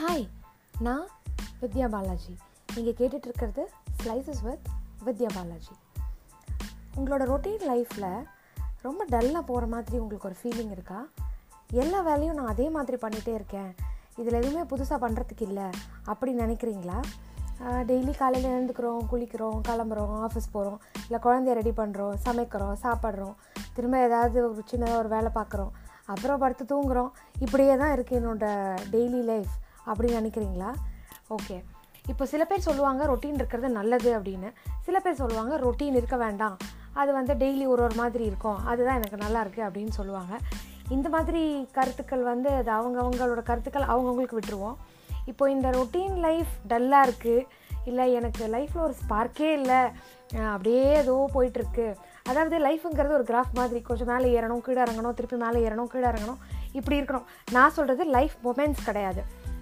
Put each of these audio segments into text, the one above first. Hi, நான் வித்யா பாலாஜி. நீங்கள் கேட்டுட்ருக்கிறது ஸ்லைசஸ் வித் வித்யா பாலாஜி. உங்களோட ரொட்டீன் லைஃப்பில் ரொம்ப டல்லாக போகிற மாதிரி உங்களுக்கு ஒரு ஃபீலிங் இருக்கா? எல்லா வேலையும் நான் அதே மாதிரி பண்ணிகிட்டே இருக்கேன், இதில் எதுவுமே புதுசாக பண்ணுறதுக்கு இல்லை அப்படி நினைக்கிறீங்களா? டெய்லி காலையில் எழுந்துக்கிறோம், குளிக்கிறோம், கிளம்புறோம், ஆஃபீஸ் போகிறோம், இல்லை குழந்தைய ரெடி பண்ணுறோம், சமைக்கிறோம், சாப்பிட்றோம், திரும்ப ஏதாவது ஒரு சின்னதாக ஒரு வேலை பார்க்குறோம், அப்புறம் படுத்து தூங்குகிறோம். இப்படியே தான் இருக்குது என்னோடய டெய்லி லைஃப் அப்படின்னு நினைக்கிறீங்களா? ஓகே, இப்போ சில பேர் சொல்லுவாங்க ரொட்டீன் இருக்கிறது நல்லது அப்படின்னு, சில பேர் சொல்லுவாங்க ரொட்டீன் இருக்க வேண்டாம், அது வந்து டெய்லி ஒரு மாதிரி இருக்கும், அதுதான் எனக்கு நல்லாயிருக்கு அப்படின்னு சொல்லுவாங்க. இந்த மாதிரி கருத்துக்கள் வந்து அது அவங்கவுங்களோட கருத்துக்கள் அவங்கவுங்களுக்கு விட்டுருவோம். இப்போ இந்த ரொட்டீன் லைஃப் டல்லாக இருக்குது, இல்லை எனக்கு லைஃப்பில் ஒரு ஸ்பார்க்கே இல்லை, அப்படியே ஏதோ போயிட்டுருக்கு. அதாவது லைஃபுங்கிறது ஒரு கிராஃப் மாதிரி, கொஞ்சம் மேலே ஏறணும், கீழே இறங்கணும், திருப்பி மேலே ஏறணும், கீழே இறங்கணும், இப்படி இருக்கணும். நான் சொல்கிறது லைஃப் மொமெண்ட்ஸ் கிடையாது,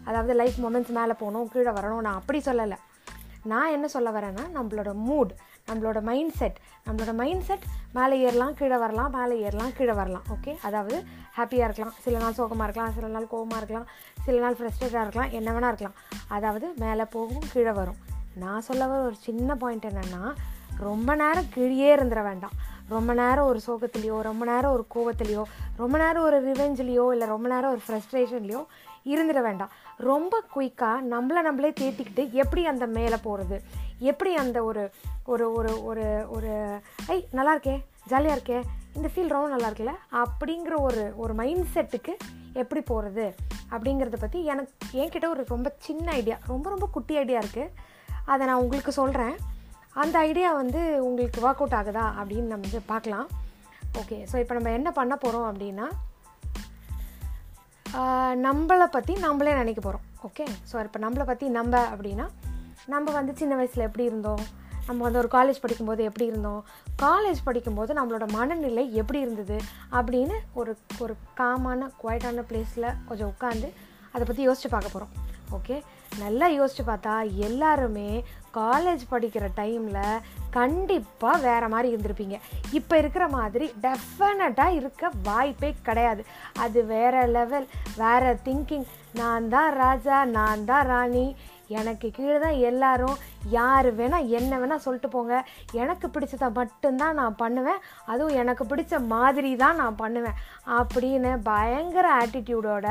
அதாவது லைஃப் மொமெண்ட்ஸ் மேலே போகணும் கீழே வரணும் நான் அப்படி சொல்லலை. நான் என்ன சொல்ல வரேன்னா, நம்மளோட மூட், நம்மளோட மைண்ட் செட், மேலே ஏறலாம் கீழே வரலாம், ஓகே. அதாவது ஹாப்பியாக இருக்கலாம், சில நாள் சோகமாக இருக்கலாம், சில நாள் கோபமாக இருக்கலாம், சில நாள் ஃப்ரெஸ்ட்ரேட்டாக இருக்கலாம், என்ன வேணா இருக்கலாம். அதாவது மேலே போகும் கீழே வரும். நான் சொல்ல வர ஒரு சின்ன பாயிண்ட் என்னென்னா, ரொம்ப நேரம் கீழே இருந்துட வேண்டாம். ரொம்ப நேரம் ஒரு சோகத்துலேயோ, ரொம்ப நேரம் ஒரு கோவத்துலேயோ, ரொம்ப நேரம் ஒரு ரிவெஞ்சிலையோ, இல்லை ரொம்ப நேரம் ஒரு ஃப்ரெஸ்ட்ரேஷன்லேயோ இருந்துட வேண்டாம். ரொம்ப குயிக்காக நம்மளே தேத்திக்கிட்டு எப்படி அந்த மேலே போகிறது, எப்படி அந்த ஒரு ஒரு ஒரு ஒரு ஐ நல்லா இருக்கே, ஜாலியாக இருக்கே, இந்த ஃபீல் ரொம்ப நல்லா இருக்குல்ல அப்படிங்கிற ஒரு மைண்ட் செட்டுக்கு எப்படி போகிறது அப்படிங்கிறத பற்றி எனக்கு என்கிட்ட ஒரு ரொம்ப சின்ன ஐடியா, ரொம்ப குட்டி ஐடியா இருக்குது. அதை நான் உங்களுக்கு சொல்கிறேன். அந்த ஐடியா வந்து உங்களுக்கு ஒர்க் அவுட் ஆகுதா அப்படின்னு நம்ம வந்து பார்க்கலாம். ஓகே, ஸோ இப்போ நம்ம என்ன பண்ண போகிறோம் அப்படின்னா, நம்மளை பற்றி நம்மளே நினைக்க போகிறோம். ஓகே, ஸோ இப்போ நம்மளை பற்றி நம்ம அப்படின்னா, நம்ம வந்து சின்ன வயசில் எப்படி இருந்தோம், நம்ம வந்து ஒரு காலேஜ் படிக்கும்போது எப்படி இருந்தோம், காலேஜ் படிக்கும்போது நம்மளோட மனநிலை எப்படி இருந்தது அப்படின்னு ஒரு காமான குவைட்டான பிளேஸில் கொஞ்சம் உட்காந்து அதை பற்றி யோசித்து பார்க்க போகிறோம். ஓகே, நல்லா யோசித்து பார்த்தா எல்லாருமே காலேஜ் படிக்கிற டைமில் கண்டிப்பாக வேறு மாதிரி இருந்திருப்பீங்க. இப்போ இருக்கிற மாதிரி டெஃபினட்டாக இருக்க வாய்ப்பே கிடையாது. அது வேறு லெவல், வேறு திங்கிங். நான் தான் ராஜா, நான் தான் ராணி, எனக்கு கீழே தான் எல்லாரும், யார் வேணால் என்ன வேணால் சொல்லிட்டு போங்க, எனக்கு பிடிச்சதை மட்டும்தான் நான் பண்ணுவேன், அதுவும் எனக்கு பிடிச்ச மாதிரி தான் நான் பண்ணுவேன் அப்படின்னு பயங்கர ஆட்டிடியூடோட,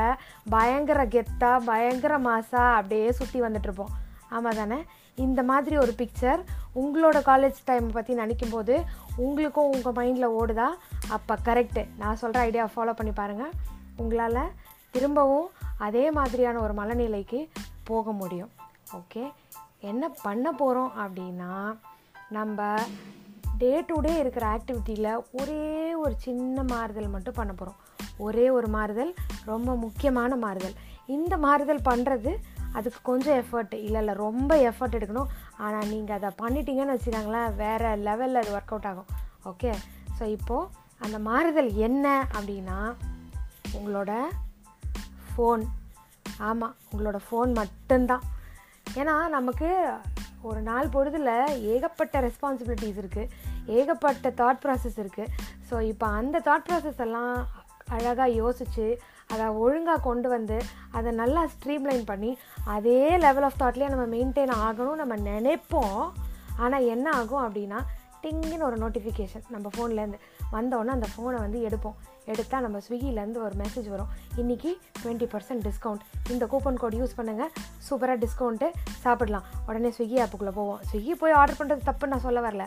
பயங்கர கெத்தாக, பயங்கர மாசா அப்படியே சுற்றி வந்துட்டுருப்போம். ஆமாம் தானே? இந்த மாதிரி ஒரு பிக்சர் உங்களோட காலேஜ் டைமை பற்றி நினைக்கும் போது உங்களுக்கும் உங்கள் மைண்டில் ஓடுதா? அப்போ கரெக்டு, நான் சொல்கிற ஐடியா ஃபாலோ பண்ணி பாருங்கள். உங்களால் திரும்பவும் அதே மாதிரியான ஒரு மனநிலைக்கு போக முடியும். ஓகே, என்ன பண்ண போகிறோம் அப்படின்னா, நம்ம டே டு டே இருக்கிற ஆக்டிவிட்டியில் ஒரே ஒரு சின்ன மாறுதல் மட்டும் பண்ண போகிறோம். ஒரே ஒரு மாறுதல், ரொம்ப முக்கியமான மாறுதல். இந்த மாறுதல் பண்ணுறது அதுக்கு கொஞ்சம் எஃபர்ட் இல்லை ரொம்ப எஃபர்ட் எடுக்கணும். ஆனால் நீங்கள் அதை பண்ணிட்டீங்கன்னு வச்சுக்காங்களேன், வேறு லெவலில் அது ஒர்க் அவுட் ஆகும். ஓகே, ஸோ இப்போது அந்த மாறுதல் என்ன அப்படின்னா, உங்களோட ஃபோன். ஆமாம், உங்களோட ஃபோன் மட்டும்தான். ஏன்னா நமக்கு ஒரு நாள் பொழுதில் ஏகப்பட்ட ரெஸ்பான்சிபிலிட்டிஸ் இருக்குது, ஏகப்பட்ட தாட் ப்ராசஸ் இருக்குது. ஸோ இப்போ அந்த தாட் ப்ராசஸ் எல்லாம் அழகாக யோசித்து அதை ஒழுங்காக கொண்டு வந்து அதை நல்லா ஸ்ட்ரீம்லைன் பண்ணி அதே லெவல் ஆஃப் தாட்லேயே நம்ம மெயின்டைன் ஆகணும் நம்ம நினைப்போம். ஆனால் என்ன ஆகும் அப்படின்னா, டிங்குன்னு ஒரு நோட்டிஃபிகேஷன் நம்ம ஃபோன்லேருந்து வந்தோடனே அந்த ஃபோனை வந்து எடுப்போம். எடுத்தால் நம்ம ஸ்விக்கிலேருந்து ஒரு மெசேஜ் வரும், இன்றைக்கி 20% டிஸ்கவுண்ட், இந்த கூப்பன் கோட் யூஸ் பண்ணுங்கள், சூப்பராக டிஸ்கவுண்ட்டு சாப்பிடலாம். உடனே ஸ்விக்கி ஆப்புக்குள்ளே போவோம். ஸ்விக்கி போய் ஆர்டர் பண்ணுறது தப்புன்னு நான் சொல்ல வரல.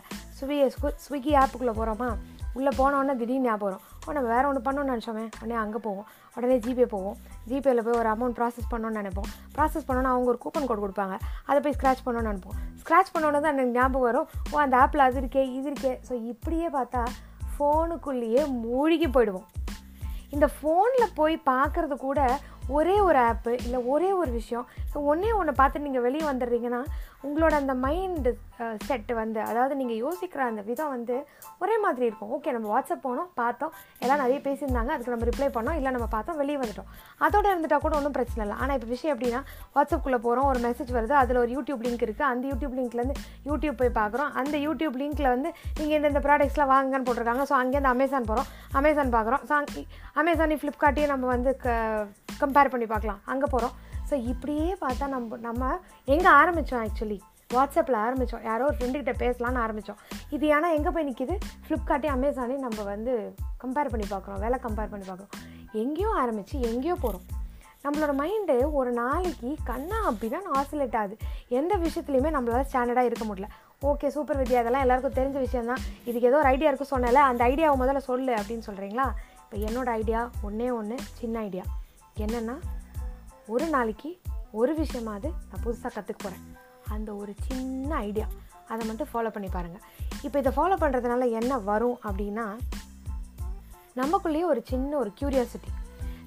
ஸ்விக்கி ஆப்புக்குள்ளே போகிறோமா, உள்ளே போனோடனே திடீர்னு ஞாபகம் வரும், நம்ம வேறு ஒன்று பண்ணோன்னு நினச்சோமே, உடனே அங்கே போவோம், உடனே ஜிபே போவோம், ஜிபேயில் போய் ஒரு அமௌண்ட் ப்ராசஸ் பண்ணோன்னு நினைப்போம், ப்ராசஸ் பண்ணோன்னா அவங்க ஒரு கூப்பன் கோட் கொடுப்பாங்க, அதை போய் ஸ்க்ராட்ச் பண்ணோன்னு நினைப்போம், ஸ்க்ராட்ச் பண்ணோன்னு தான் எனக்கு ஞாபகம் வரும், ஓ அந்த ஆப்பில் அது இருக்கே இது இருக்கே. ஸோ இப்படியே பார்த்தா ஃபோனுக்குள்ளேயே மூழ்கி போயிடுவோம். இந்த ஃபோனில் போய் பார்க்குறது கூட ஒரே ஒரு ஆப்பு இல்லை ஒரே ஒரு விஷயம், ஸோ ஒன்றே ஒன்று பார்த்துட்டு நீங்கள் வெளியே வந்துடுறீங்கன்னா உங்களோட அந்த மைண்டு செட்டு வந்து, அதாவது நீங்கள் யோசிக்கிற அந்த விதம் வந்து ஒரே மாதிரி இருக்கும். ஓகே, நம்ம வாட்ஸ்அப் போனோம், பார்த்தோம், எல்லாம் நிறைய பேசியிருந்தாங்க, அதுக்கு நம்ம ரிப்ளை பண்ணோம், இல்லை நம்ம பார்த்தோம், வெளியே வந்துட்டோம், அதோடு இருந்துட்டால் கூட ஒன்றும் பிரச்சனை இல்லை. ஆனால் இப்போ விஷயம் எப்படின்னா, வாட்ஸ்அப்புக்குள்ளே போகிறோம், ஒரு மெசேஜ் வருது, அதில் ஒரு யூடியூப் லிங்க் இருக்குது, அந்த யூடியூப் லிங்க்லேருந்து யூடியூப் போய் பார்க்குறோம், அந்த யூடியூப் லிங்க்கில் வந்து நீங்கள் இந்த ப்ராடக்ட்ஸ்லாம் வாங்குங்கன்னு போட்டிருக்காங்க. ஸோ அங்கேருந்து அமேசான் போகிறோம், அமேசான் பார்க்குறோம், ஸோ அமேசான் ஃப்ளிப்கார்ட்டையும் நம்ம வந்து கம்பேர் பண்ணி பார்க்கலாம், அங்கே போகிறோம். ஸோ இப்படியே பார்த்தா நம்ம எங்கே ஆரம்பித்தோம், ஆக்சுவலி வாட்ஸ்அப்பில் ஆரம்பித்தோம், யாரோ ஒரு ஃப்ரெண்டுக்கிட்ட பேசலான்னு ஆரம்பித்தோம். இது ஏன்னா எங்கே போய் நிற்கிது, ஃப்ளிப்கார்ட்டே அமேசானே நம்ம வந்து கம்பேர் பண்ணி பார்க்குறோம், வேலை கம்பேர் பண்ணி பார்க்குறோம், எங்கேயோ ஆரம்பித்து எங்கேயோ போகிறோம். நம்மளோட மைண்டு ஒரு நாளைக்கு கண்ணா அப்படிதான் ஆசிலேட் ஆகுது, எந்த விஷயத்துலையுமே நம்மளால் ஸ்டாண்டர்டாக இருக்க முடியல. ஓகே சூப்பர் வித்யா, அதெல்லாம் எல்லாருக்கும் தெரிஞ்ச விஷயந்தான், இதுக்கு ஏதோ ஒரு ஐடியா இருக்குது சொன்னால அந்த ஐடியாவை முதல்ல சொல்லு அப்படின்னு சொல்கிறீங்களா. இப்போ என்னோடய ஐடியா ஒன்று சின்ன ஐடியா என்னென்னா, ஒரு நாளைக்கு ஒரு விஷயமாவது நான் புதுசாக கற்றுக்க போகிறேன், அந்த ஒரு சின்ன ஐடியா அதை மட்டும் ஃபாலோ பண்ணி பாருங்கள். இப்போ இதை ஃபாலோ பண்ணுறதுனால என்ன வரும் அப்படின்னா, நமக்குள்ளேயே ஒரு சின்ன ஒரு க்யூரியாசிட்டி,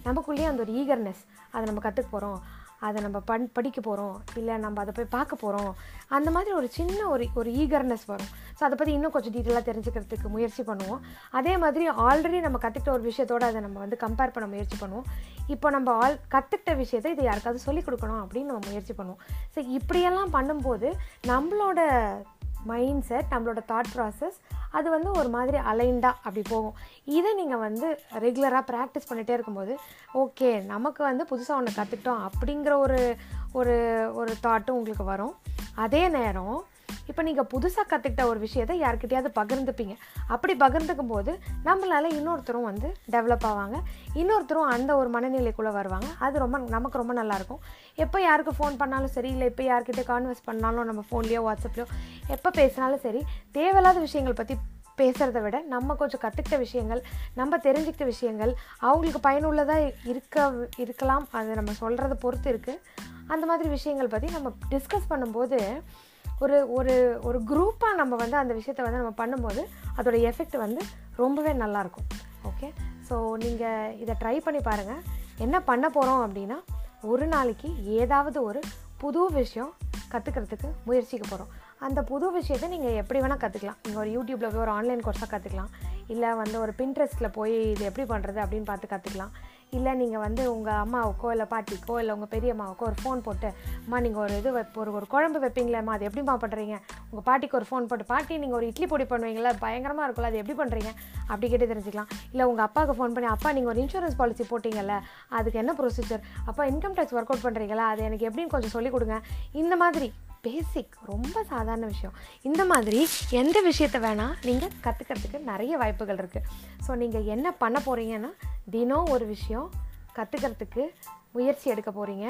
நமக்குள்ளேயே அந்த ஒரு ஈகர்னஸ், அதை நம்ம கற்றுக்க போகிறோம், அதை நம்ம படிக்க போகிறோம், இல்லை நம்ம அதை போய் பார்க்க போகிறோம், அந்த மாதிரி ஒரு சின்ன ஒரு ஈகர்னஸ் வரும். ஸோ அதை பற்றி இன்னும் கொஞ்சம் டீட்டெயிலாக தெரிஞ்சுக்கிறதுக்கு முயற்சி பண்ணுவோம். அதே மாதிரி ஆல்ரெடி நம்ம கற்றுக்கிட்ட ஒரு விஷயத்தோடு அதை நம்ம வந்து கம்பேர் பண்ண முயற்சி பண்ணுவோம். இப்போ நம்ம கற்றுக்கிட்ட விஷயத்தை இதை யாருக்காவது சொல்லிக் கொடுக்கணும் அப்படின்னு நம்ம முயற்சி பண்ணுவோம். ஸோ இப்படியெல்லாம் பண்ணும்போது நம்மளோட மைண்ட் செட், நம்மளோட தாட் ப்ராசஸ் அது வந்து ஒரு மாதிரி அலைண்டா அப்படி போகும். இதை நீங்கள் வந்து ரெகுலராக ப்ராக்டிஸ் பண்ணிகிட்டே இருக்கும்போது ஓகே நமக்கு வந்து புதுசாக ஒன்று கற்றுக்கிட்டோம் அப்படிங்கிற ஒரு தாட்டும் உங்களுக்கு வரும். அதே நேரம் இப்போ நீங்கள் புதுசாக கற்றுக்கிட்ட ஒரு விஷயத்தை யார்கிட்டையாவது பகிர்ந்துப்பீங்க, அப்படி பகிர்ந்துக்கும் போது நம்மளால் இன்னொருத்தரும் வந்து டெவலப் ஆவாங்க, இன்னொருத்தரும் அந்த ஒரு மனநிலைக்குள்ளே வருவாங்க. அது ரொம்ப நமக்கு ரொம்ப நல்லாயிருக்கும். எப்போ யாருக்கு ஃபோன் பண்ணாலும் சரி, இல்லை இப்போ யார்கிட்ட கான்வெர்ஸ் பண்ணாலும் நம்ம ஃபோன்லேயோ வாட்ஸ்அப்லையோ எப்போ பேசினாலும் சரி, தேவையில்லாத விஷயங்கள் பற்றி பேசுகிறத விட நம்ம கொஞ்சம் கற்றுக்கிட்ட விஷயங்கள், நம்ம தெரிஞ்சுக்கிட்ட விஷயங்கள் அவங்களுக்கு பயனுள்ளதாக இருக்கலாம். அது நம்ம சொல்கிறத பொறுத்து இருக்குது. அந்த மாதிரி விஷயங்கள் பற்றி நம்ம டிஸ்கஸ் பண்ணும்போது ஒரு குரூப்பாக நம்ம வந்து அந்த விஷயத்தை வந்து நம்ம பண்ணும்போது அதோடய எஃபெக்ட் வந்து ரொம்பவே நல்லாயிருக்கும். ஓகே, ஸோ நீங்கள் இதை ட்ரை பண்ணி பாருங்கள். என்ன பண்ண போகிறோம் அப்படின்னா, ஒரு நாளைக்கு ஏதாவது ஒரு புது விஷயம் கற்றுக்கிறதுக்கு முயற்சிக்க போகிறோம். அந்த புது விஷயத்தை நீங்கள் எப்படி வேணால் கற்றுக்கலாம். நீங்கள் ஒரு யூடியூப்பில் போய் ஒரு ஆன்லைன் கோர்ஸாக கற்றுக்கலாம், இல்லை வந்து ஒரு பின்ட்ரெஸ்ட்டில் போய் இது எப்படி பண்ணுறது அப்படின்னு பார்த்து கற்றுக்கலாம், இல்லை நீங்கள் வந்து உங்கள் அம்மாவுக்கோ இல்லை பாட்டிக்கோ இல்லை உங்கள் பெரியம்மாவுக்கோ ஒரு ஃபோன் போட்டு, அம்மா நீங்கள் ஒரு இது ஒரு குழம்பு வைப்பீங்களேம்மா அது எப்படிம்மா பண்ணுறீங்க, உங்கள் பாட்டிக்கு ஒரு ஃபோன் போட்டு பாட்டி நீங்கள் ஒரு இட்லி பொடி பண்ணுவீங்களா பயங்கரமாக இருக்கும்ல அது எப்படி பண்ணுறீங்க அப்படி கேட்டு தெரிஞ்சுக்கலாம், இல்லை உங்கள் அப்பாவுக்கு ஃபோன் பண்ணி அப்பா நீங்கள் ஒரு இன்சூரன்ஸ் பாலிசி போட்டிங்கல்ல அதுக்கு என்ன ப்ரொசீஜர், அப்பா இன்கம் டேக்ஸ் ஒர்க் அவுட் பண்ணுறீங்களா அது எனக்கு எப்படின்னு கொஞ்சம் சொல்லிக் கொடுங்க. இந்த மாதிரி பேசிக் ரொம்ப சாதாரண விஷயம், இந்த மாதிரி எந்த விஷயத்தை வேணால் நீங்கள் கற்றுக்கிறதுக்கு நிறைய வாய்ப்புகள் இருக்குது. ஸோ நீங்கள் என்ன பண்ண போகிறீங்கன்னா, தினம் ஒரு விஷயம் கற்றுக்கிறதுக்கு முயற்சி எடுக்க போகிறீங்க.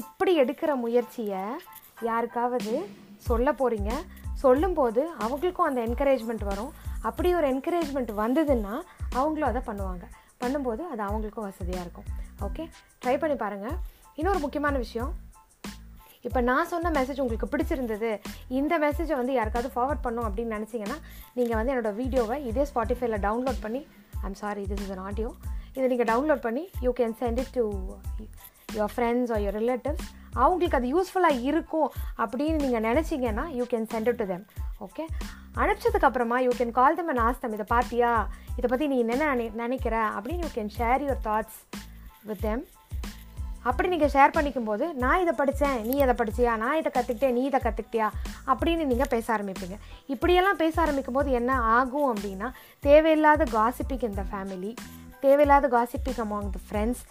இப்படி எடுக்கிற முயற்சியை யாருக்காவது சொல்ல போகிறீங்க. சொல்லும்போது அவங்களுக்கும் அந்த என்கரேஜ்மெண்ட் வரும். அப்படி ஒரு என்கரேஜ்மெண்ட் வந்ததுன்னா அவங்களும் அதை பண்ணுவாங்க, பண்ணும்போது அது அவங்களுக்கும் வசதியாக இருக்கும். ஓகே, ட்ரை பண்ணி பாருங்கள். இன்னொரு முக்கியமான விஷயம், இப்போ நான் சொன்ன மெசேஜ் உங்களுக்கு பிடிச்சிருந்தது, இந்த மெசேஜை வந்து யாருக்காவது ஃபார்வர்ட் பண்ணோம் அப்படின்னு நினச்சிங்கன்னா, நீங்கள் வந்து என்னோடய வீடியோவை இதே ஸ்பாட்டிஃபைல டவுன்லோட் பண்ணி, I'm sorry this is an audio, இதை நீங்கள் டவுன்லோட் பண்ணி you can send it to your friends or your relatives. அவங்களுக்கு அது யூஸ்ஃபுல்லாக இருக்கும் அப்படின்னு நீங்கள் நினச்சிங்கன்னா you can send it to them. Okay, அனுப்பிச்சதுக்கப்புறமா you can call them and ask them, இதை பார்த்தியா, இதை பற்றி நீ என்ன நினைக்கிற அப்படின்னு you can share your thoughts with them. அப்படி நீங்கள் ஷேர் பண்ணிக்கும்போது, நான் இதை படித்தேன் நீ இதை படிச்சியா, நான் இதை கற்றுக்கிட்டேன் நீ இதை கற்றுக்கிட்டியா அப்படின்னு நீங்கள் பேச ஆரம்பிப்பீங்க. இப்படியெல்லாம் பேச ஆரம்பிக்கும் போது என்ன ஆகும் அப்படின்னா, தேவையில்லாத காசிப்பிங் இந்த ஃபேமிலி, தேவையில்லாத காசிப்பிங் அமாங் தி ஃப்ரெண்ட்ஸ்,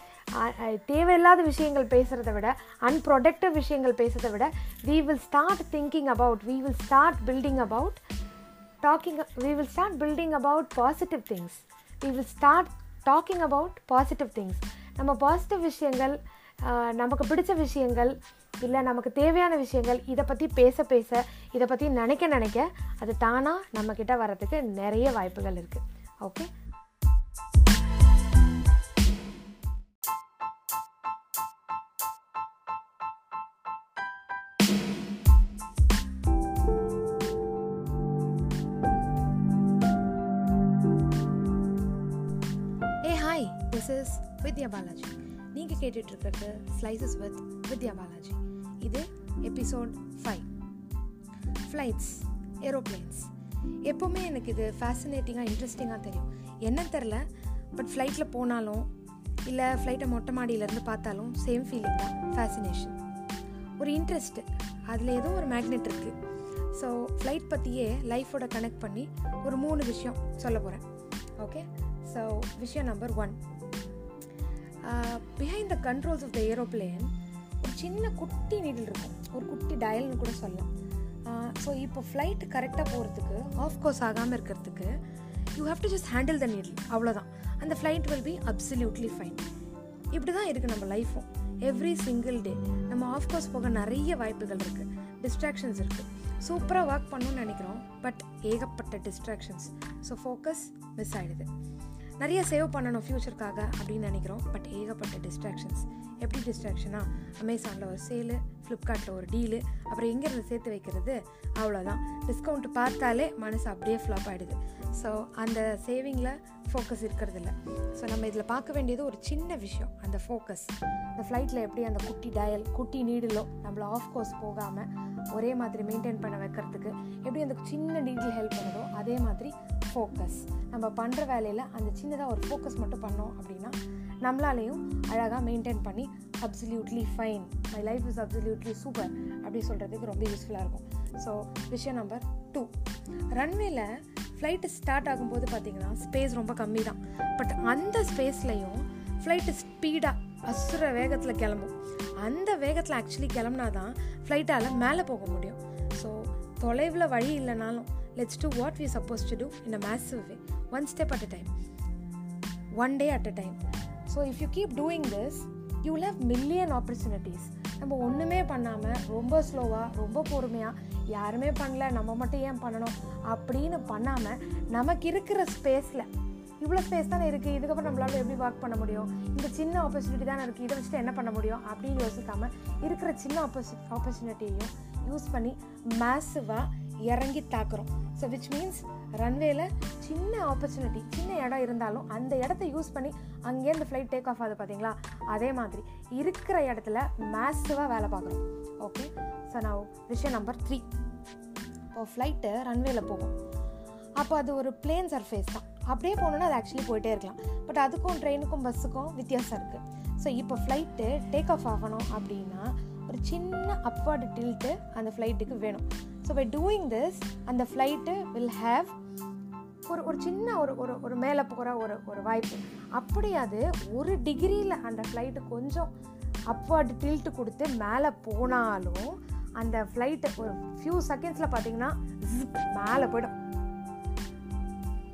தேவையில்லாத விஷயங்கள் பேசுகிறத விட, அன்ப்ரொடக்டிவ் விஷயங்கள் பேசுகிறத விட, we will start building about positive things. We will start talking about positive things. நம்ம பாசிட்டிவ் விஷயங்கள், நமக்கு பிடிச்ச விஷயங்கள், இல்லை நமக்கு தேவையான விஷயங்கள், இதை பற்றி பேச இதை பற்றி நினைக்க அது தானாக நம்மக்கிட்ட வர்றதுக்கு நிறைய வாய்ப்புகள் இருக்குது. Okay, this is Vidya Balaji. நீங்கள் கேட்டுட்ருக்கிறது ஸ்லைசஸ் வித் வித்யா பாலாஜி. இது எபிசோட் 5, ஃப்ளைட்ஸ், ஏரோப்ளைன்ஸ். எப்போவுமே எனக்கு இது ஃபேசினேட்டிங்காக இன்ட்ரெஸ்டிங்காக தெரியும், என்னன்னு தெரில, பட் ஃப்ளைட்டில் போனாலும் இல்லை ஃப்ளைட்டை மொட்டை மாடியிலேருந்து பார்த்தாலும் சேம் ஃபீலிங் தான், ஃபேசினேஷன், ஒரு இன்ட்ரெஸ்ட்டு, அதில் ஏதோ ஒரு மேக்னெட் இருக்குது. ஸோ ஃப்ளைட் பற்றியே லைஃபோட கனெக்ட் பண்ணி ஒரு 3 விஷயம் சொல்ல போகிறேன். ஓகே, ஸோ விஷயம் number 1, behind the controls of the aeroplane, சின்ன குட்டி நீடில் இருக்கும், ஒரு குட்டி டயல்னு கூட சொல்லலாம். ஸோ இப்போ ஃப்ளைட் கரெக்டாக போகிறதுக்கு, ஆஃப் கோர்ஸ் ஆகாமல் இருக்கிறதுக்கு, you have to just handle the needle, அவ்வளோதான். அந்த flight will be absolutely fine. இப்படி தான் இருக்குது நம்ம லைஃப்பும். எவ்ரி சிங்கிள் டே நம்ம ஆஃப் கோர்ஸ் போக நிறைய வாய்ப்புகள் இருக்குது, டிஸ்ட்ராக்ஷன்ஸ் இருக்குது. சூப்பராக ஒர்க் பண்ணணும்னு நினைக்கிறோம், பட் ஏகப்பட்ட டிஸ்ட்ராக்ஷன்ஸ். ஸோ ஃபோக்கஸ் மிஸ் ஆகிடுது. நிறைய சேவ் பண்ணணும் ஃப்யூச்சருக்காக அப்படின்னு நினைக்கிறோம், பட் ஏகப்பட்ட டிஸ்ட்ராக்ஷன்ஸ். எப்படி டிஸ்ட்ராக்ஷனா? அமேசானில் ஒரு சேலு, ஃப்ளிப்கார்ட்டில் ஒரு டீலு, அப்புறம் எங்கேருந்து சேர்த்து வைக்கிறது, அவ்வளோதான். டிஸ்கவுண்ட் பார்த்தாலே மனசு அப்படியே ஃப்ளாப் ஆகிடுது. ஸோ அந்த சேவிங்கில் ஃபோக்கஸ் இருக்கிறதில்ல. ஸோ நம்ம இதில் பார்க்க வேண்டியது ஒரு சின்ன விஷயம், அந்த ஃபோக்கஸ். இந்த ஃப்ளைட்டில் எப்படி அந்த குட்டி டயல், குட்டி நீடிலோ நம்மளை ஆஃப் கோர்ஸ் போகாமல் ஒரே மாதிரி மெயின்டைன் பண்ண வைக்கிறதுக்கு எப்படி அந்த சின்ன நீடில் ஹெல்ப் பண்ணுதோ, அதே மாதிரி ஃபோக்கஸ் நம்ம பண்ணுற வேலையில் அந்த சின்னதாக ஒரு ஃபோக்கஸ் மட்டும் பண்ணோம் அப்படின்னா நம்மளாலேயும் அழகாக மெயின்டைன் பண்ணி absolutely fine, my life is absolutely super அப்படி சொல்கிறதுக்கு ரொம்ப யூஸ்ஃபுல்லாக இருக்கும். ஸோ விஷயம் நம்பர் 2, ரன்வேயில் ஃப்ளைட்டு ஸ்டார்ட் ஆகும்போது பார்த்திங்கன்னா ஸ்பேஸ் ரொம்ப கம்மி தான், பட் அந்த ஸ்பேஸ்லையும் ஃப்ளைட்டு ஸ்பீடாக அசுர வேகத்தில் கிளம்பும். அந்த வேகத்தில் ஆக்சுவலி கிளம்புனா தான் ஃப்ளைட்டால் மேலே போக முடியும். ஸோ தொலைவில் வழி இல்லைனாலும் let's do what we are supposed to do in a massive way, one step at a time, one day at a time. So if you keep doing this, you will have million opportunities. நம்ம ஒன்றுமே பண்ணாமல் ரொம்ப ஸ்லோவாக, ரொம்ப பொறுமையாக, யாருமே பண்ணல நம்ம மட்டும் ஏன் பண்ணணும் அப்படின்னு பண்ணாமல், நமக்கு இருக்கிற ஸ்பேஸில் இவ்வளோ ஸ்பேஸ் தானே இருக்குது, இதுக்கப்புறம் நம்மளால எப்படி ஒர்க் பண்ண முடியும், இந்த சின்ன ஆப்பர்ச்சுனிட்டி தானே இருக்குது, இதை வச்சுட்டு என்ன பண்ண முடியும் அப்படின்னு யோசிக்காமல் இருக்கிற சின்ன ஆப்பர்ச்சுனிட்டியையும் யூஸ் பண்ணி மேசிவாக இறங்கி தாக்குறோம். ஸோ விச் மீன்ஸ் ரன்வேல சின்ன ஆப்பர்ச்சுனிட்டி, சின்ன இடம் இருந்தாலும் அந்த இடத்த யூஸ் பண்ணி அங்கேருந்து ஃப்ளைட் டேக் ஆஃப் ஆகுது பார்த்தீங்களா, அதே மாதிரி இருக்கிற இடத்துல மேசிவாக வேலை பார்க்குறோம். ஓகே, ஸோ நான் விஷயம் நம்பர் 3, இப்போ ஃப்ளைட்டு ரன்வேல போகும், அப்போ அது ஒரு பிளேன் சர்ஃபேஸ் தான், அப்படியே போகணுன்னா அது ஆக்சுவலி போயிட்டே இருக்கலாம், பட் அதுக்கும் ட்ரெயினுக்கும் பஸ்ஸுக்கும் வித்தியாசம் இருக்குது. ஸோ இப்போ ஃப்ளைட்டு டேக் ஆஃப் ஆகணும் அப்படின்னா ஒரு சின்ன அப்வர்டு டில்ட்டு அந்த ஃப்ளைட்டுக்கு வேணும். ஸோ பை டூயிங் திஸ் அந்த ஃப்ளைட்டு வில் ஹேவ் ஒரு ஒரு சின்ன ஒரு ஒரு ஒரு மேலே போகிற ஒரு வாய்ப்பு. அப்படி அது ஒரு டிகிரியில் அந்த ஃப்ளைட்டு கொஞ்சம் அப்வர்டு டில்ட்டு கொடுத்து மேலே போனாலும் அந்த ஃப்ளைட்டு ஒரு ஃபியூ செகண்ட்ஸில் பார்த்திங்கன்னா மேலே போய்டும்.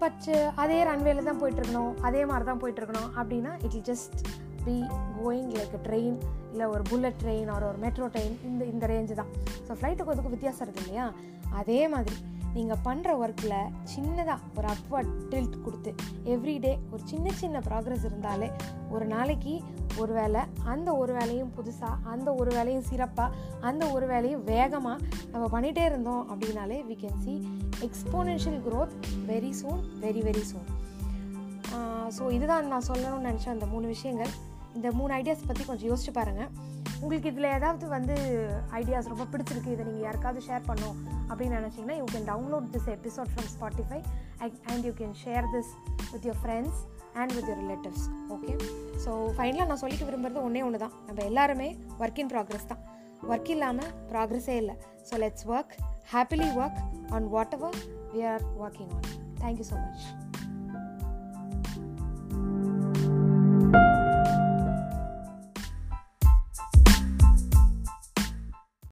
பட் அதே ரன்வேல தான் போய்ட்டுருக்கணும், அதே மாதிரி தான் போய்ட்டுருக்கணும் அப்படின்னா it'll just be going like train, இல்லை ஒரு புல்லட் ட்ரெயின் ஒரு மெட்ரோ ட்ரெயின், இந்த ரேஞ்சு தான். ஸோ ஃப்ளைட்டுக்கு அதுக்கு வித்தியாசம் இருக்குது இல்லையா? அதே மாதிரி நீங்கள் பண்ணுற ஒர்க்கில் சின்னதாக ஒரு அப்வர்ட் டில்ட் கொடுத்து எவ்ரிடே ஒரு சின்ன சின்ன ப்ராக்ரஸ் இருந்தாலே ஒரு நாளைக்கு ஒரு வேலை, அந்த ஒரு வேலையும் புதுசாக, அந்த ஒரு வேலையும் சிறப்பாக, அந்த ஒரு வேலையும் வேகமாக நம்ம பண்ணிகிட்டே இருந்தோம் அப்படின்னாலே we can see exponential growth very soon, very very soon. So இதுதான் நான் சொல்லணும்னு நினச்சேன் அந்த 3 விஷயங்கள். இந்த 3 ஐடியாஸ் பற்றி கொஞ்சம் யோசிச்சு பாருங்கள். உங்களுக்கு இதில் ஏதாவது ஐடியாஸ் ரொம்ப பிடிச்சிருக்கு, இதை நீங்கள் யாருக்காவது ஷேர் பண்ணணும் அப்படின்னு நினச்சிங்கன்னா you can download this episode from Spotify and you can share this with your friends and with your relatives. Okay, so ஃபைனலாக நான் சொல்லிக்க விரும்புகிறது ஒன்று தான், நம்ம எல்லாருமே ஒர்க் இன் ப்ராக்ரஸ் தான், ஒர்க் இல்லாமல் ப்ராக்ரஸே இல்லை. So let's work, happily work on whatever we are working on. Thank you so much.